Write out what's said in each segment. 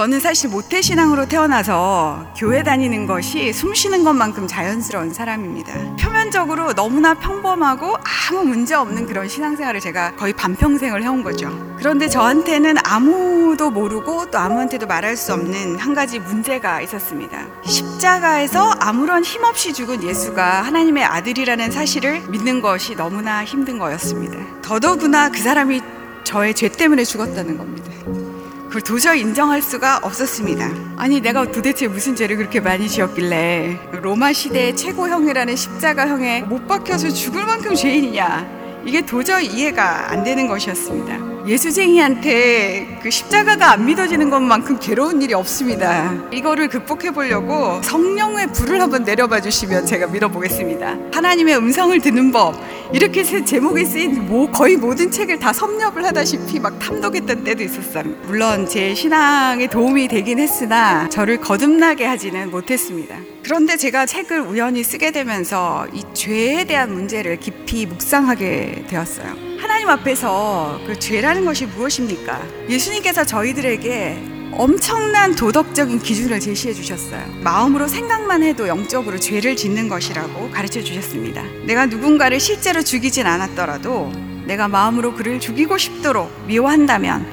저는 사실 모태신앙으로 태어나서 교회 다니는 것이 숨 쉬는 것만큼 자연스러운 사람입니다. 표면적으로 너무나 평범하고 아무 문제 없는 그런 신앙생활을 제가 거의 반평생을 해온 거죠. 그런데 저한테는 아무도 모르고 또 아무한테도 말할 수 없는 한 가지 문제가 있었습니다. 십자가에서 아무런 힘없이 죽은 예수가 하나님의 아들이라는 사실을 믿는 것이 너무나 힘든 거였습니다. 더더구나 그 사람이 저의 죄 때문에 죽었다는 겁니다. 그걸 도저히 인정할 수가 없었습니다. 아니, 내가 도대체 무슨 죄를 그렇게 많이 지었길래 로마 시대의 최고형이라는 십자가형에 못 박혀서 죽을 만큼 죄인이냐, 이게 도저히 이해가 안 되는 것이었습니다. 예수쟁이한테 그 십자가가 안 믿어지는 것만큼 괴로운 일이 없습니다. 이거를 극복해 보려고 성령의 불을 한번 내려봐 주시면 제가 밀어보겠습니다. 하나님의 음성을 듣는 법, 이렇게 제목이 쓰인 거의 모든 책을 다 섭렵을 하다시피 막 탐독했던 때도 있었어요. 물론 제 신앙에 도움이 되긴 했으나 저를 거듭나게 하지는 못했습니다. 그런데 제가 책을 우연히 쓰게 되면서 이 죄에 대한 문제를 깊이 묵상하게 되었어요. 하나님 앞에서 그 죄라는 것이 무엇입니까? 예수님께서 저희들에게 엄청난 도덕적인 기준을 제시해 주셨어요. 마음으로 생각만 해도 영적으로 죄를 짓는 것이라고 가르쳐 주셨습니다. 내가 누군가를 실제로 죽이진 않았더라도 내가 마음으로 그를 죽이고 싶도록 미워한다면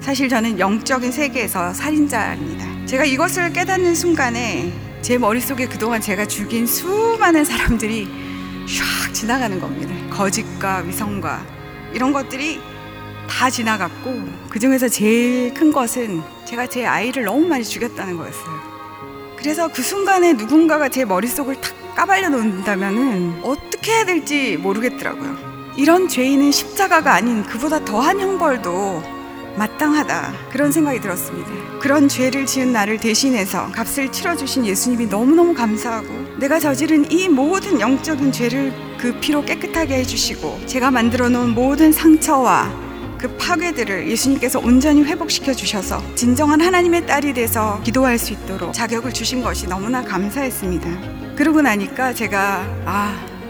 사실 저는 영적인 세계에서 살인자입니다. 제가 이것을 깨닫는 순간에 제 머릿속에 그동안 제가 죽인 수많은 사람들이 샥 지나가는 겁니다. 거짓과 위선과 이런 것들이 다 지나갔고, 그 중에서 제일 큰 것은 제가 제 아이를 너무 많이 죽였다는 거였어요. 그래서 그 순간에 누군가가 제 머릿속을 탁 까발려 놓는다면은 어떻게 해야 될지 모르겠더라고요. 이런 죄인은 십자가가 아닌 그보다 더한 형벌도 마땅하다, 그런 생각이 들었습니다. 그런 죄를 지은 나를 대신해서 값을 치러주신 예수님이 너무너무 감사하고, 내가 저지른 이 모든 영적인 죄를 그 피로 깨끗하게 해주시고, 제가 만들어 놓은 모든 상처와 그 파괴들을 예수님께서 온전히 회복시켜 주셔서 진정한 하나님의 딸이 돼서 기도할 수 있도록 자격을 주신 것이 너무나 감사했습니다. 그러고 나니까 제가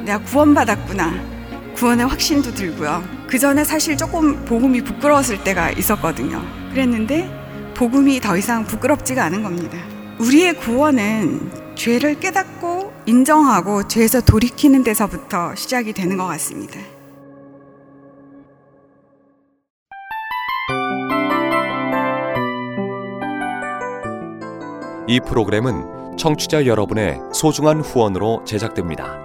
내가 구원받았구나, 구원의 확신도 들고요. 그 전에 사실 조금 복음이 부끄러웠을 때가 있었거든요. 그랬는데 복음이 더 이상 부끄럽지가 않은 겁니다. 우리의 구원은 죄를 깨닫고 인정하고 죄에서 돌이키는 데서부터 시작이 되는 것 같습니다. 이 프로그램은 청취자 여러분의 소중한 후원으로 제작됩니다.